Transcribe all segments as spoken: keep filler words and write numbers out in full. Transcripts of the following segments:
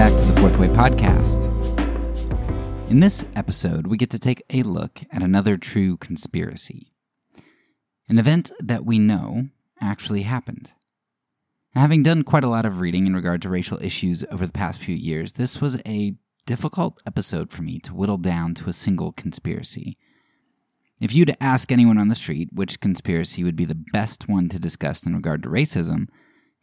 back to the Fourth Way Podcast. In this episode, we get to take a look at another true conspiracy. An event that we know actually happened. Having done quite a lot of reading in regard to racial issues over the past few years, this was a difficult episode for me to whittle down to a single conspiracy. If you'd ask anyone on the street which conspiracy would be the best one to discuss in regard to racism,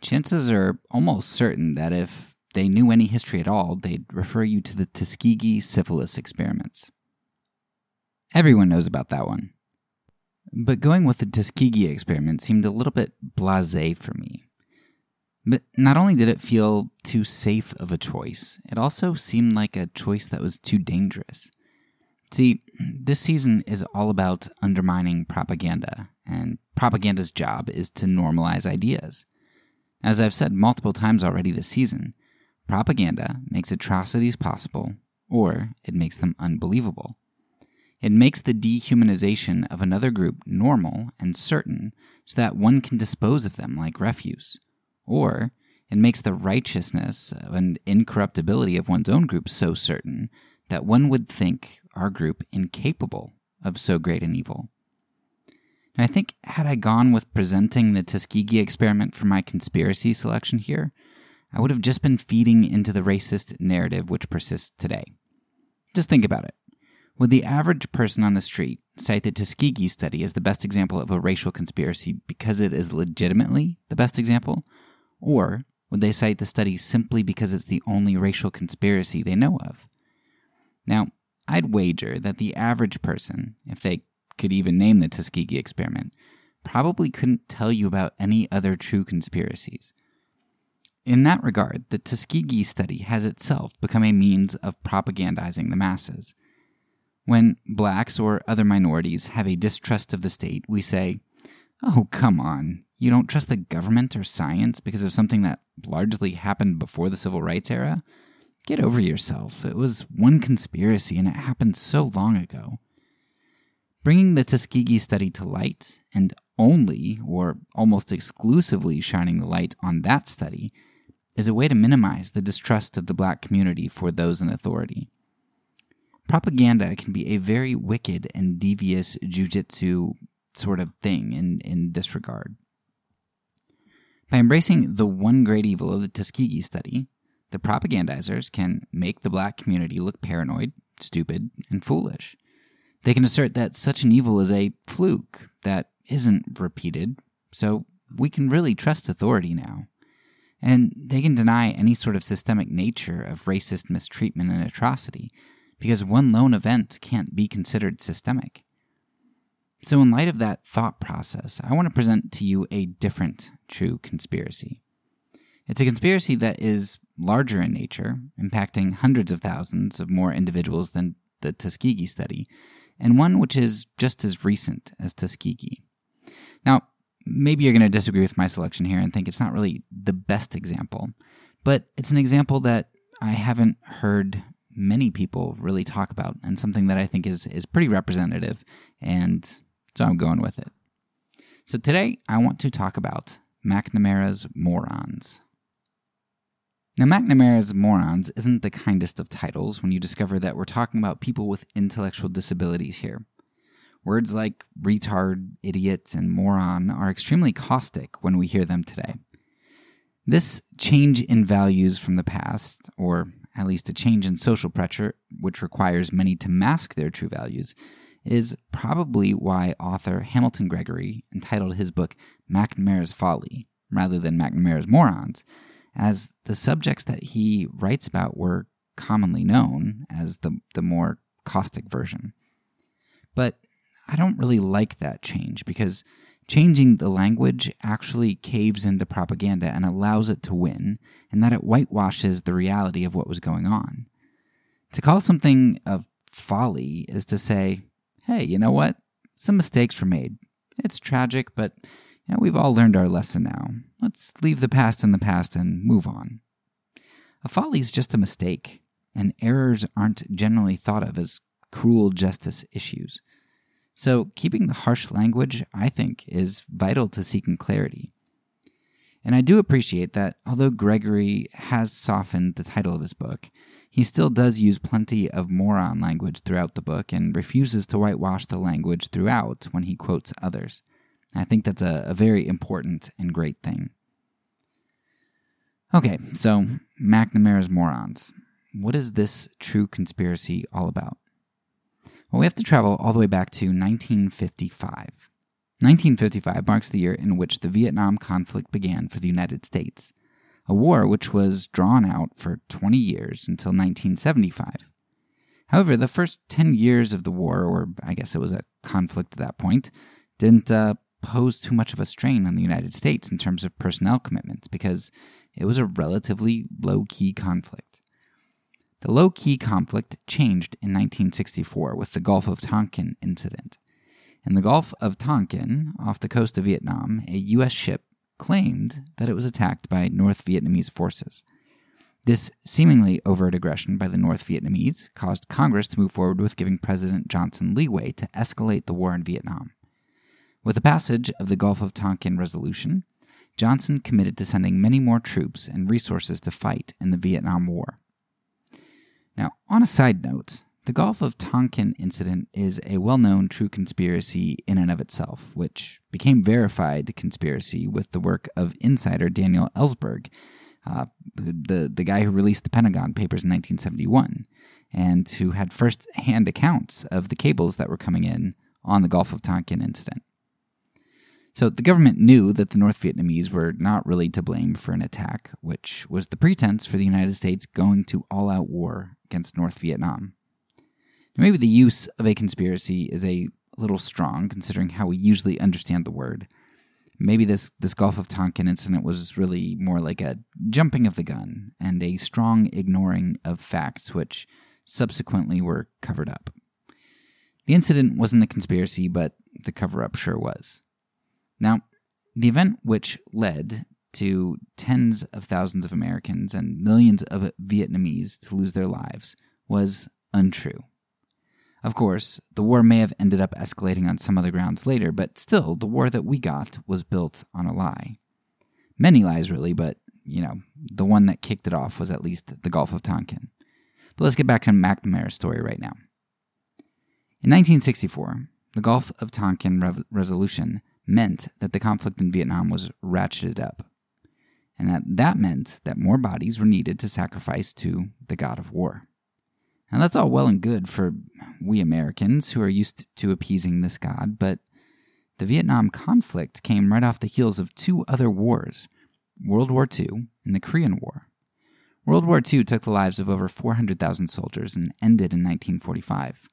chances are almost certain that if they knew any history at all, they'd refer you to the Tuskegee syphilis experiments. Everyone knows about that one. But going with the Tuskegee experiment seemed a little bit blasé for me. But not only did it feel too safe of a choice, it also seemed like a choice that was too dangerous. See, this season is all about undermining propaganda, and propaganda's job is to normalize ideas. As I've said multiple times already this season, propaganda makes atrocities possible, or it makes them unbelievable. It makes the dehumanization of another group normal and certain so that one can dispose of them like refuse, or it makes the righteousness and incorruptibility of one's own group so certain that one would think our group incapable of so great an evil. And I think had I gone with presenting the Tuskegee experiment for my conspiracy selection here, I would have just been feeding into the racist narrative which persists today. Just think about it. Would the average person on the street cite the Tuskegee study as the best example of a racial conspiracy because it is legitimately the best example? Or would they cite the study simply because it's the only racial conspiracy they know of? Now, I'd wager that the average person, if they could even name the Tuskegee experiment, probably couldn't tell you about any other true conspiracies. In that regard, the Tuskegee study has itself become a means of propagandizing the masses. When blacks or other minorities have a distrust of the state, we say, "Oh, come on, you don't trust the government or science because of something that largely happened before the Civil Rights era? Get over yourself. It was one conspiracy, and it happened so long ago." Bringing the Tuskegee study to light, and only or almost exclusively shining the light on that study, is a way to minimize the distrust of the black community for those in authority. Propaganda can be a very wicked and devious jujitsu sort of thing in, in this regard. By embracing the one great evil of the Tuskegee study, the propagandizers can make the black community look paranoid, stupid, and foolish. They can assert that such an evil is a fluke that isn't repeated, so we can really trust authority now. And they can deny any sort of systemic nature of racist mistreatment and atrocity, because one lone event can't be considered systemic. So in light of that thought process, I want to present to you a different true conspiracy. It's a conspiracy that is larger in nature, impacting hundreds of thousands of more individuals than the Tuskegee study, and one which is just as recent as Tuskegee. Now, maybe you're going to disagree with my selection here and think it's not really the best example, but it's an example that I haven't heard many people really talk about, and something that I think is, is pretty representative, and so I'm going with it. So today, I want to talk about McNamara's Morons. Now, McNamara's Morons isn't the kindest of titles when you discover that we're talking about people with intellectual disabilities here. Words like retard, idiot, and moron are extremely caustic when we hear them today. This change in values from the past, or at least a change in social pressure, which requires many to mask their true values, is probably why author Hamilton Gregory entitled his book McNamara's Folly, rather than McNamara's Morons, as the subjects that he writes about were commonly known as the, the more caustic version. But I don't really like that change, because changing the language actually caves into propaganda and allows it to win, and that it whitewashes the reality of what was going on. To call something a folly is to say, hey, you know what? Some mistakes were made. It's tragic, but you know, we've all learned our lesson now. Let's leave the past in the past and move on. A folly is just a mistake, and errors aren't generally thought of as cruel justice issues. So keeping the harsh language, I think, is vital to seeking clarity. And I do appreciate that although Gregory has softened the title of his book, he still does use plenty of moron language throughout the book and refuses to whitewash the language throughout when he quotes others. I think that's a, a very important and great thing. Okay, so McNamara's Morons. What is this true conspiracy all about? Well, we have to travel all the way back to nineteen fifty-five. nineteen fifty-five marks the year in which the Vietnam conflict began for the United States, a war which was drawn out for twenty years until nineteen seventy-five. However, the first ten years of the war, or I guess it was a conflict at that point, didn't uh, pose too much of a strain on the United States in terms of personnel commitments because it was a relatively low-key conflict. The low-key conflict changed in nineteen sixty-four with the Gulf of Tonkin incident. In the Gulf of Tonkin, off the coast of Vietnam, a U S ship claimed that it was attacked by North Vietnamese forces. This seemingly overt aggression by the North Vietnamese caused Congress to move forward with giving President Johnson leeway to escalate the war in Vietnam. With the passage of the Gulf of Tonkin Resolution, Johnson committed to sending many more troops and resources to fight in the Vietnam War. Now, on a side note, the Gulf of Tonkin incident is a well-known true conspiracy in and of itself, which became verified conspiracy with the work of insider Daniel Ellsberg, uh, the, the guy who released the Pentagon Papers in nineteen seventy-one, and who had first-hand accounts of the cables that were coming in on the Gulf of Tonkin incident. So the government knew that the North Vietnamese were not really to blame for an attack, which was the pretense for the United States going to all-out war against North Vietnam. Now, maybe the use of a conspiracy is a little strong, considering how we usually understand the word. Maybe this, this Gulf of Tonkin incident was really more like a jumping of the gun and a strong ignoring of facts, which subsequently were covered up. The incident wasn't a conspiracy, but the cover-up sure was. Now, the event which led to tens of thousands of Americans and millions of Vietnamese to lose their lives was untrue. Of course, the war may have ended up escalating on some other grounds later, but still, the war that we got was built on a lie. Many lies, really, but, you know, the one that kicked it off was at least the Gulf of Tonkin. But let's get back to McNamara's story right now. In nineteen sixty-four, the Gulf of Tonkin Re- Resolution meant that the conflict in Vietnam was ratcheted up, and that that meant that more bodies were needed to sacrifice to the god of war. Now, that's all well and good for we Americans who are used to appeasing this god, but the Vietnam conflict came right off the heels of two other wars, World War Two and the Korean War. World War Two took the lives of over four hundred thousand soldiers and ended in nineteen forty-five.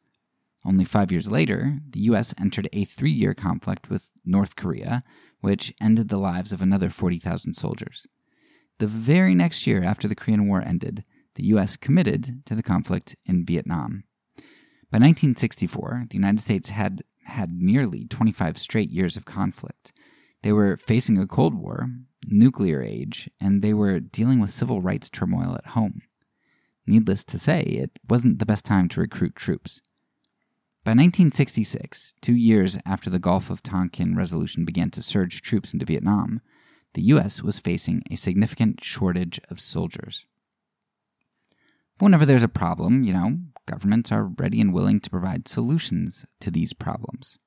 Only five years later, the U S entered a three-year conflict with North Korea, which ended the lives of another forty thousand soldiers. The very next year after the Korean War ended, the U S committed to the conflict in Vietnam. By nineteen sixty-four, the United States had had nearly twenty-five straight years of conflict. They were facing a Cold War, nuclear age, and they were dealing with civil rights turmoil at home. Needless to say, it wasn't the best time to recruit troops. By nineteen sixty-six, two years after the Gulf of Tonkin Resolution began to surge troops into Vietnam, the U S was facing a significant shortage of soldiers. But whenever there's a problem, you know, governments are ready and willing to provide solutions to these problems.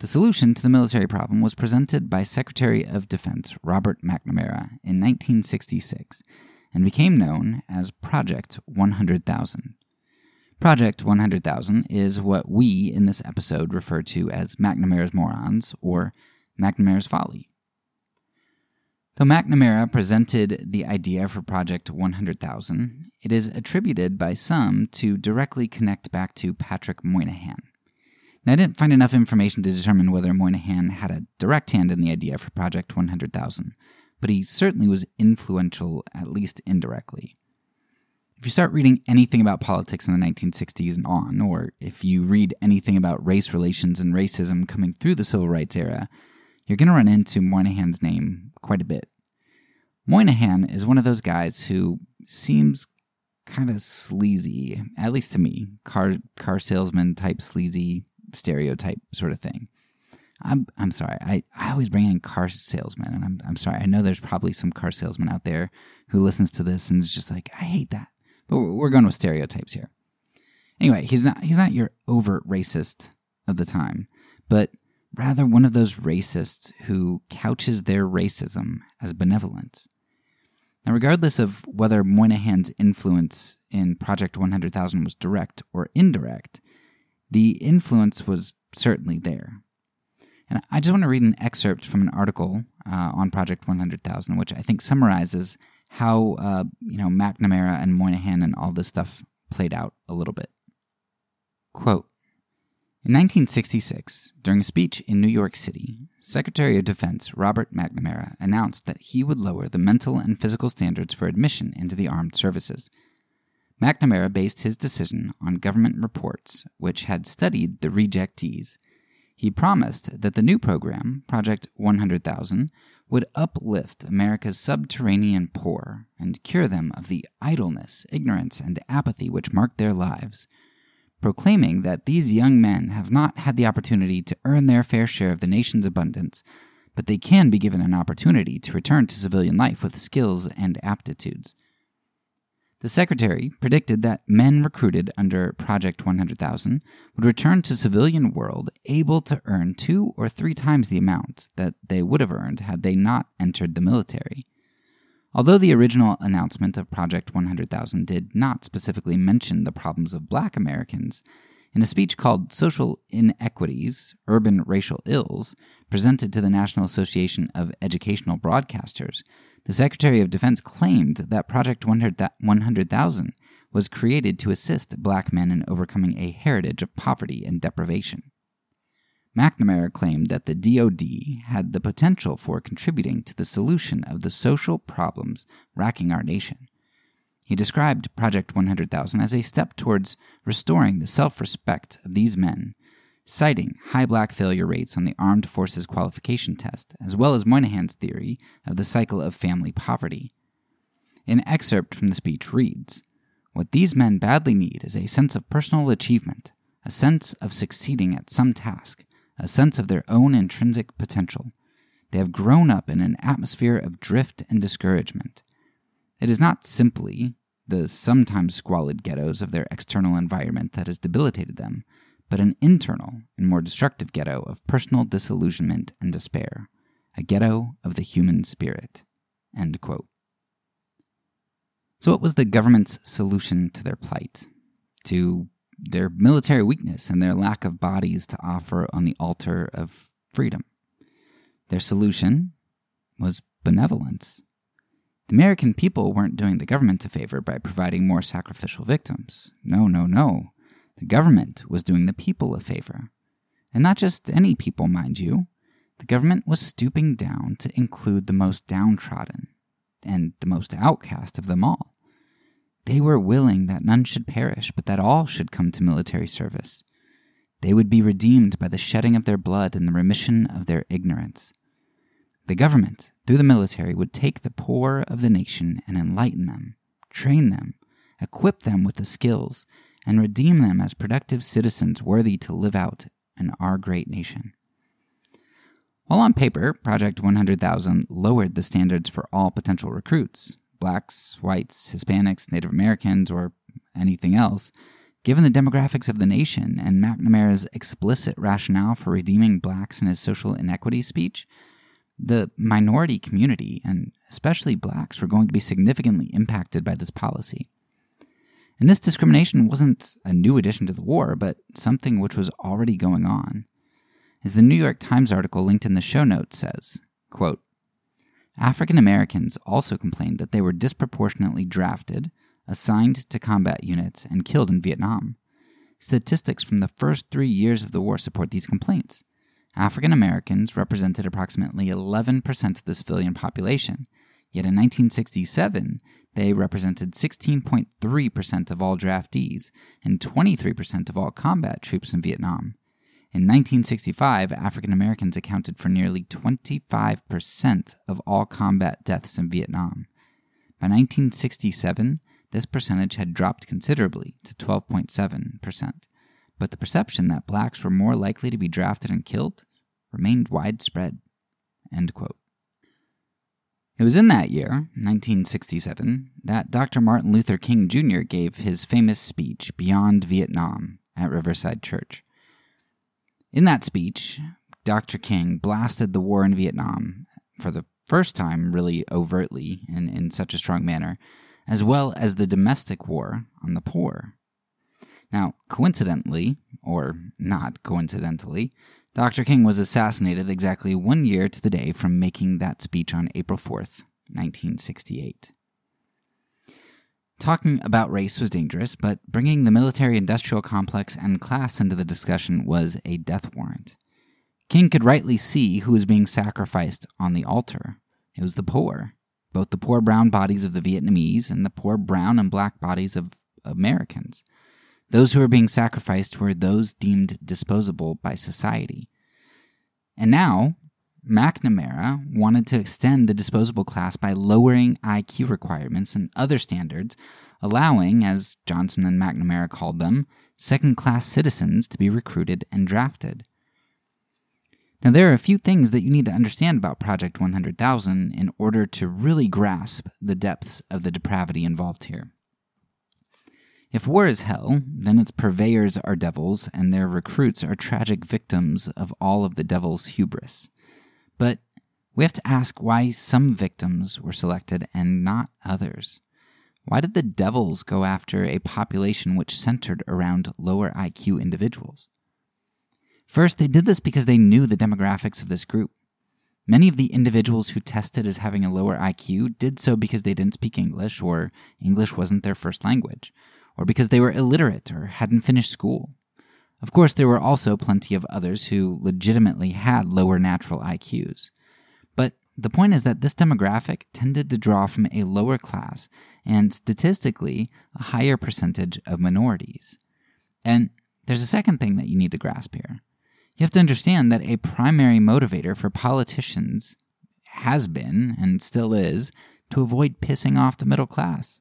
The solution to the military problem was presented by Secretary of Defense Robert McNamara in nineteen sixty-six and became known as Project one hundred thousand. Project one hundred thousand is what we in this episode refer to as McNamara's Morons or McNamara's Folly. Though McNamara presented the idea for Project one hundred thousand, it is attributed by some to directly connect back to Patrick Moynihan. Now, I didn't find enough information to determine whether Moynihan had a direct hand in the idea for Project one hundred thousand, but he certainly was influential, at least indirectly. If you start reading anything about politics in the nineteen sixties and on, or if you read anything about race relations and racism coming through the civil rights era, you're going to run into Moynihan's name quite a bit. Moynihan is one of those guys who seems kind of sleazy, at least to me, car car salesman type sleazy stereotype sort of thing. I'm I'm sorry. I, I always bring in car salesmen, and I'm I'm sorry. I know there's probably some car salesman out there who listens to this and is just like, I hate that. But we're going with stereotypes here. Anyway, he's not he's not your overt racist of the time, but rather one of those racists who couches their racism as benevolent. Now, regardless of whether Moynihan's influence in Project one hundred thousand was direct or indirect, the influence was certainly there. And I just want to read an excerpt from an article uh, on Project one hundred thousand, which I think summarizes how uh, you know McNamara and Moynihan and all this stuff played out a little bit. Quote, in nineteen sixty-six, during a speech in New York City, Secretary of Defense Robert McNamara announced that he would lower the mental and physical standards for admission into the armed services. McNamara based his decision on government reports, which had studied the rejectees. He promised that the new program, Project one hundred thousand, would uplift America's subterranean poor and cure them of the idleness, ignorance, and apathy which marked their lives, proclaiming that these young men have not had the opportunity to earn their fair share of the nation's abundance, but they can be given an opportunity to return to civilian life with skills and aptitudes. The Secretary predicted that men recruited under Project one hundred thousand would return to civilian world able to earn two or three times the amount that they would have earned had they not entered the military. Although the original announcement of Project one hundred thousand did not specifically mention the problems of black Americans, in a speech called Social Inequities, Urban Racial Ills, presented to the National Association of Educational Broadcasters, the Secretary of Defense claimed that Project one hundred thousand was created to assist black men in overcoming a heritage of poverty and deprivation. McNamara claimed that the D O D had the potential for contributing to the solution of the social problems racking our nation. He described Project one hundred thousand as a step towards restoring the self-respect of these men, citing high black failure rates on the Armed Forces Qualification Test, as well as Moynihan's theory of the cycle of family poverty. An excerpt from the speech reads, "What these men badly need is a sense of personal achievement, a sense of succeeding at some task, a sense of their own intrinsic potential. They have grown up in an atmosphere of drift and discouragement. It is not simply the sometimes squalid ghettos of their external environment that has debilitated them, but an internal and more destructive ghetto of personal disillusionment and despair, a ghetto of the human spirit." End quote. So what was the government's solution to their plight, to their military weakness and their lack of bodies to offer on the altar of freedom? Their solution was benevolence. The American people weren't doing the government a favor by providing more sacrificial victims. No, no, no. The government was doing the people a favor. And not just any people, mind you. The government was stooping down to include the most downtrodden and the most outcast of them all. They were willing that none should perish, but that all should come to military service. They would be redeemed by the shedding of their blood and the remission of their ignorance. The government, through the military, would take the poor of the nation and enlighten them, train them, equip them with the skills, and redeem them as productive citizens worthy to live out in our great nation. While on paper, Project one hundred thousand lowered the standards for all potential recruits, blacks, whites, Hispanics, Native Americans, or anything else, given the demographics of the nation and McNamara's explicit rationale for redeeming blacks in his social inequity speech, the minority community, and especially blacks, were going to be significantly impacted by this policy. And this discrimination wasn't a new addition to the war, but something which was already going on. As the New York Times article linked in the show notes says, quote, African Americans also complained that they were disproportionately drafted, assigned to combat units, and killed in Vietnam. Statistics from the first three years of the war support these complaints. African Americans represented approximately eleven percent of the civilian population, yet in nineteen sixty-seven, they represented sixteen point three percent of all draftees and twenty-three percent of all combat troops in Vietnam. In nineteen sixty-five, African Americans accounted for nearly twenty-five percent of all combat deaths in Vietnam. By nineteen sixty-seven, this percentage had dropped considerably to twelve point seven percent, but the perception that blacks were more likely to be drafted and killed remained widespread." End quote. It was in that year, nineteen sixty-seven, that Doctor Martin Luther King Junior gave his famous speech, Beyond Vietnam, at Riverside Church. In that speech, Doctor King blasted the war in Vietnam for the first time really overtly and in such a strong manner, as well as the domestic war on the poor. Now, coincidentally, or not coincidentally, Doctor King was assassinated exactly one year to the day from making that speech on April fourth, nineteen sixty-eight. Talking about race was dangerous, but bringing the military-industrial complex and class into the discussion was a death warrant. King could rightly see who was being sacrificed on the altar. It was the poor, both the poor brown bodies of the Vietnamese and the poor brown and black bodies of Americans. Those who were being sacrificed were those deemed disposable by society. And now, McNamara wanted to extend the disposable class by lowering I Q requirements and other standards, allowing, as Johnson and McNamara called them, second-class citizens to be recruited and drafted. Now, there are a few things that you need to understand about Project one hundred thousand in order to really grasp the depths of the depravity involved here. If war is hell, then its purveyors are devils, and their recruits are tragic victims of all of the devil's hubris. But we have to ask why some victims were selected and not others. Why did the devils go after a population which centered around lower I Q individuals? First, they did this because they knew the demographics of this group. Many of the individuals who tested as having a lower I Q did so because they didn't speak English, or English wasn't their first language, or because they were illiterate or hadn't finished school. Of course, there were also plenty of others who legitimately had lower natural I Qs. But the point is that this demographic tended to draw from a lower class and, statistically, a higher percentage of minorities. And there's a second thing that you need to grasp here. You have to understand that a primary motivator for politicians has been, and still is, to avoid pissing off the middle class.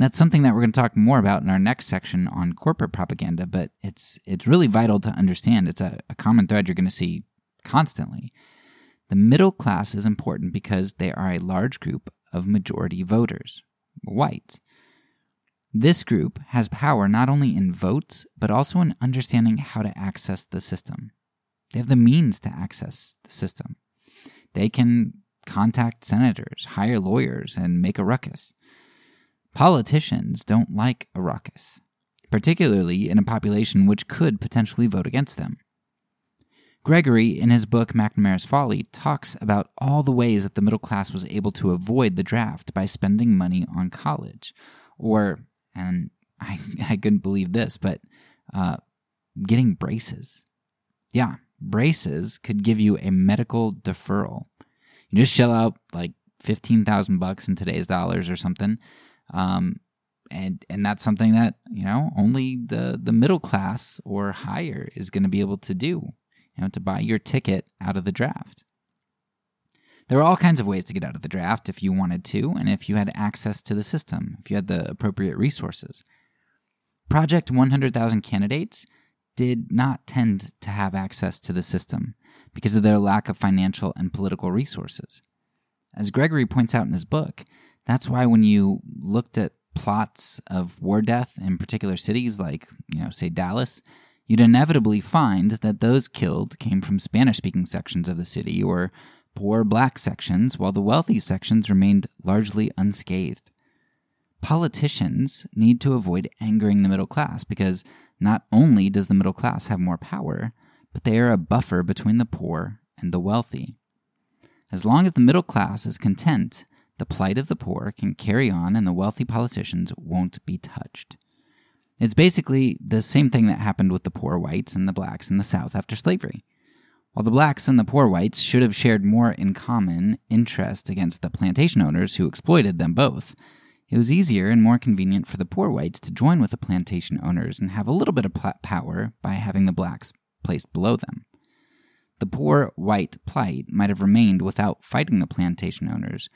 That's something that we're going to talk more about in our next section on corporate propaganda, but it's it's really vital to understand. It's a, a common thread you're going to see constantly. The middle class is important because they are a large group of majority voters, whites. This group has power not only in votes, but also in understanding how to access the system. They have the means to access the system. They can contact senators, hire lawyers, and make a ruckus. Politicians don't like a ruckus, particularly in a population which could potentially vote against them. Gregory, in his book McNamara's Folly, talks about all the ways that the middle class was able to avoid the draft by spending money on college, or, and I, I couldn't believe this, but uh, getting braces. Yeah, braces could give you a medical deferral. You just shell out like fifteen thousand bucks in today's dollars or something. Um, and, and that's something that, you know, only the, the middle class or higher is going to be able to do, you know, to buy your ticket out of the draft. There are all kinds of ways to get out of the draft if you wanted to, and if you had access to the system, if you had the appropriate resources. Project one hundred thousand candidates did not tend to have access to the system because of their lack of financial and political resources. As Gregory points out in his book, that's why when you looked at plots of war death in particular cities like, you know, say Dallas, you'd inevitably find that those killed came from Spanish-speaking sections of the city or poor black sections, while the wealthy sections remained largely unscathed. Politicians need to avoid angering the middle class because not only does the middle class have more power, but they are a buffer between the poor and the wealthy. As long as the middle class is content, the plight of the poor can carry on and the wealthy politicians won't be touched. It's basically the same thing that happened with the poor whites and the blacks in the South after slavery. While the blacks and the poor whites should have shared more in common interest against the plantation owners who exploited them both, it was easier and more convenient for the poor whites to join with the plantation owners and have a little bit of power by having the blacks placed below them. The poor white plight might have remained without fighting the plantation owners,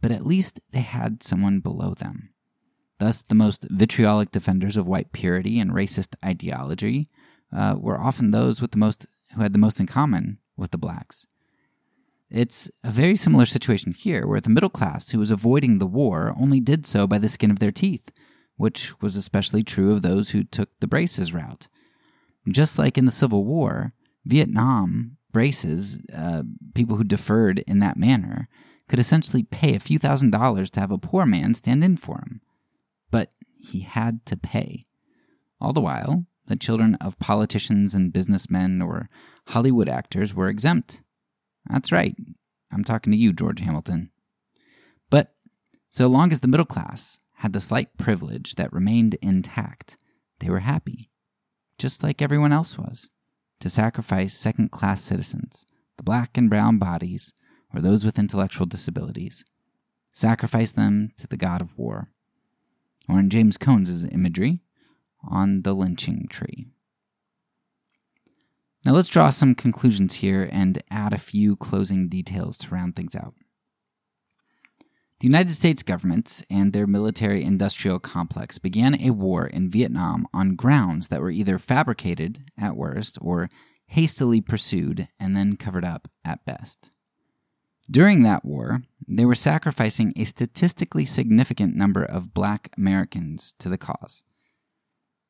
but at least they had someone below them. Thus, the most vitriolic defenders of white purity and racist ideology uh, were often those with the most who had the most in common with the blacks. It's a very similar situation here, where the middle class who was avoiding the war only did so by the skin of their teeth, which was especially true of those who took the braces route. Just like in the Civil War, Vietnam braces, uh, people who deferred in that manner, could essentially pay a few thousand dollars to have a poor man stand in for him. But he had to pay. All the while, the children of politicians and businessmen or Hollywood actors were exempt. That's right. I'm talking to you, George Hamilton. But so long as the middle class had the slight privilege that remained intact, they were happy, just like everyone else was, to sacrifice second-class citizens, the black and brown bodies, or those with intellectual disabilities, sacrifice them to the god of war, or in James Cone's imagery, on the lynching tree. Now let's draw some conclusions here and add a few closing details to round things out. The United States government and their military-industrial complex began a war in Vietnam on grounds that were either fabricated, at worst, or hastily pursued and then covered up, at best. During that war, they were sacrificing a statistically significant number of black Americans to the cause.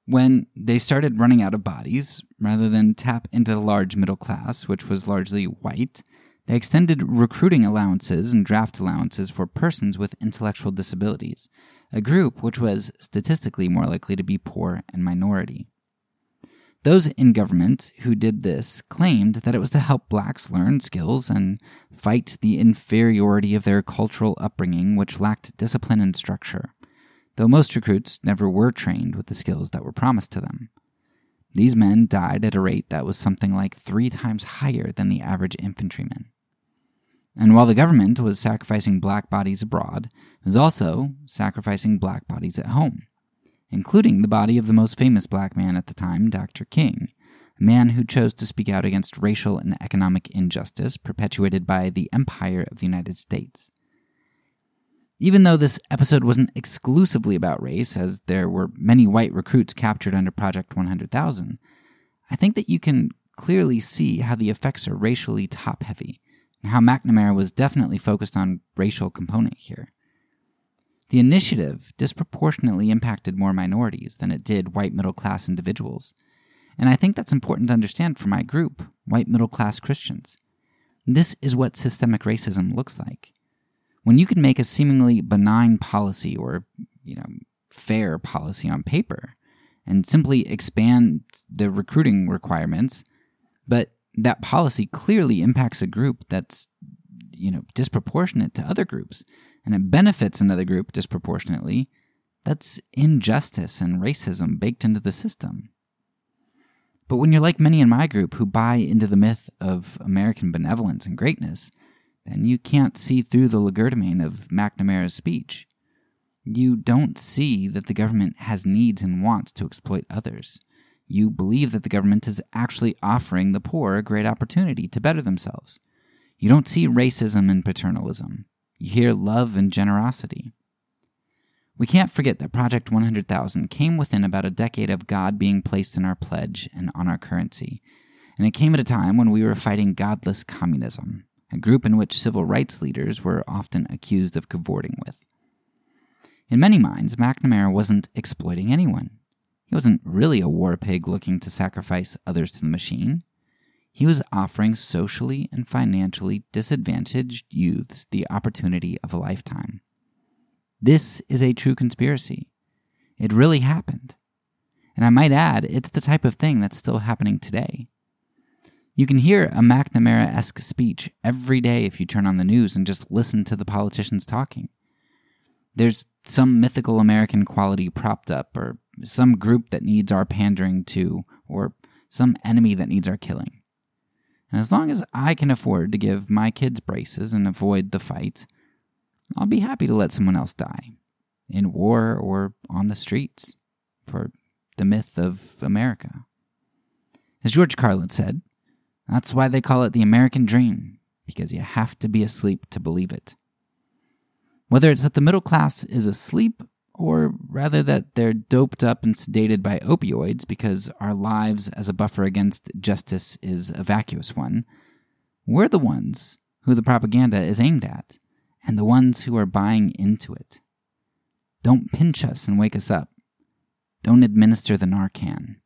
When they started running out of bodies, rather than tap into the large middle class, which was largely white, they extended recruiting allowances and draft allowances for persons with intellectual disabilities, a group which was statistically more likely to be poor and minority. Those in government who did this claimed that it was to help blacks learn skills and fight the inferiority of their cultural upbringing, which lacked discipline and structure, though most recruits never were trained with the skills that were promised to them. These men died at a rate that was something like three times higher than the average infantryman. And while the government was sacrificing black bodies abroad, it was also sacrificing black bodies at home, including the body of the most famous black man at the time, Doctor King, a man who chose to speak out against racial and economic injustice perpetuated by the Empire of the United States. Even though this episode wasn't exclusively about race, as there were many white recruits captured under Project one hundred thousand, I think that you can clearly see how the effects are racially top-heavy, and how McNamara was definitely focused on racial component here. The initiative disproportionately impacted more minorities than it did white middle-class individuals. And I think that's important to understand for my group, white middle-class Christians. This is what systemic racism looks like. When you can make a seemingly benign policy or, you know, fair policy on paper and simply expand the recruiting requirements, but that policy clearly impacts a group that's, you know, disproportionate to other groups, and it benefits another group disproportionately, that's injustice and racism baked into the system. But when you're like many in my group who buy into the myth of American benevolence and greatness, then you can't see through the legerdemain of McNamara's speech. You don't see that the government has needs and wants to exploit others. You believe that the government is actually offering the poor a great opportunity to better themselves. You don't see racism and paternalism. You hear love and generosity. We can't forget that Project one hundred thousand came within about a decade of God being placed in our pledge and on our currency, and it came at a time when we were fighting godless communism, a group in which civil rights leaders were often accused of cavorting with. In many minds, McNamara wasn't exploiting anyone. He wasn't really a war pig looking to sacrifice others to the machine. He was offering socially and financially disadvantaged youths the opportunity of a lifetime. This is a true conspiracy. It really happened. And I might add, it's the type of thing that's still happening today. You can hear a McNamara-esque speech every day if you turn on the news and just listen to the politicians talking. There's some mythical American quality propped up, or some group that needs our pandering to, or some enemy that needs our killing. And as long as I can afford to give my kids braces and avoid the fight, I'll be happy to let someone else die, in war or on the streets, for the myth of America. As George Carlin said, that's why they call it the American dream, because you have to be asleep to believe it. Whether it's that the middle class is asleep, or rather that they're doped up and sedated by opioids because our lives as a buffer against justice is a vacuous one, We're the ones who the propaganda is aimed at, and the ones who are buying into it. Don't pinch us and wake us up. Don't administer the Narcan.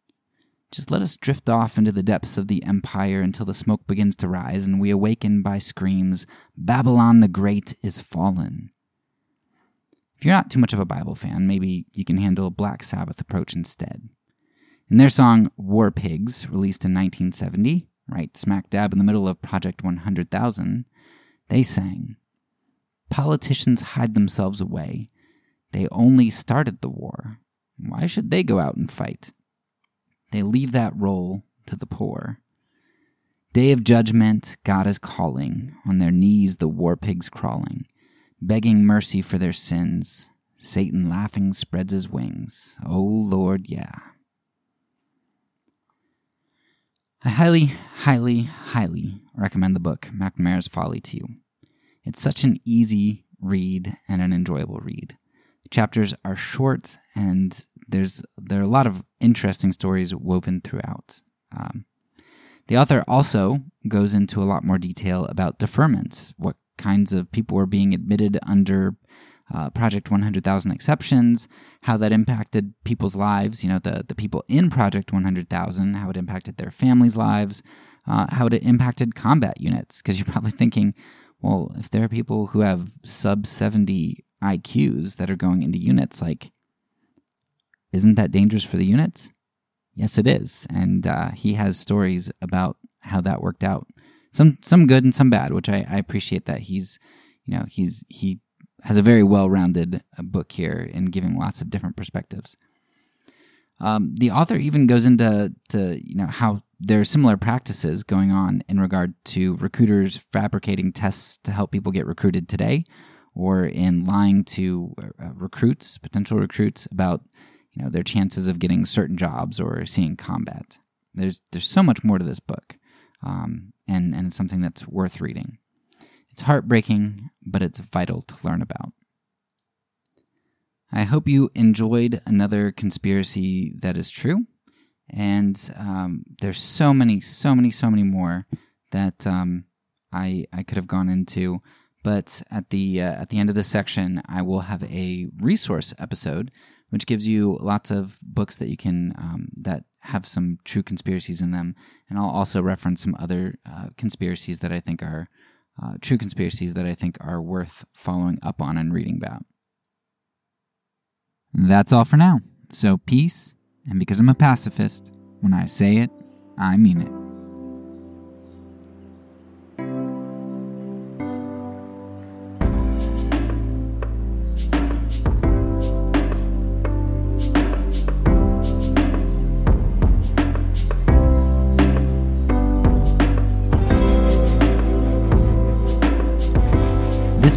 Just let us drift off into the depths of the empire until the smoke begins to rise and we awaken by screams, "Babylon the Great is fallen." If you're not too much of a Bible fan, maybe you can handle a Black Sabbath approach instead. In their song, War Pigs, released in nineteen seventy, right smack dab in the middle of Project one hundred thousand, they sang, "Politicians hide themselves away. They only started the war. Why should they go out and fight? They leave that role to the poor. Day of judgment, God is calling. On their knees, the war pigs crawling, begging mercy for their sins. Satan laughing spreads his wings. Oh, Lord, yeah." I highly, highly, highly recommend the book, McNamara's Folly, to you. It's such an easy read and an enjoyable read. The chapters are short, and There's there are a lot of interesting stories woven throughout. Um, the author also goes into a lot more detail about deferments, what kinds of people were being admitted under uh, Project one hundred thousand exceptions, how that impacted people's lives, you know, the, the people in Project one hundred thousand, how it impacted their families' lives, uh, how it impacted combat units, because you're probably thinking, well, if there are people who have sub seventy I Qs that are going into units, like, isn't that dangerous for the units? Yes, it is. And uh, he has stories about how that worked out. Some some good and some bad, which I, I appreciate that he's, you know, he's he has a very well-rounded book here in giving lots of different perspectives. Um, the author even goes into to, you know, how there are similar practices going on in regard to recruiters fabricating tests to help people get recruited today, or in lying to uh, recruits, potential recruits, about, you know, their chances of getting certain jobs or seeing combat. There's there's so much more to this book, um, and, and it's something that's worth reading. It's heartbreaking, but it's vital to learn about. I hope you enjoyed another conspiracy that is true, and um, there's so many, so many, so many more that um, I I could have gone into. But at the uh, at the end of this section, I will have a resource episode, which gives you lots of books that you can um, that have some true conspiracies in them, and I'll also reference some other uh, conspiracies that I think are uh, true conspiracies that I think are worth following up on and reading about. That's all for now. So peace, and because I'm a pacifist, when I say it, I mean it. This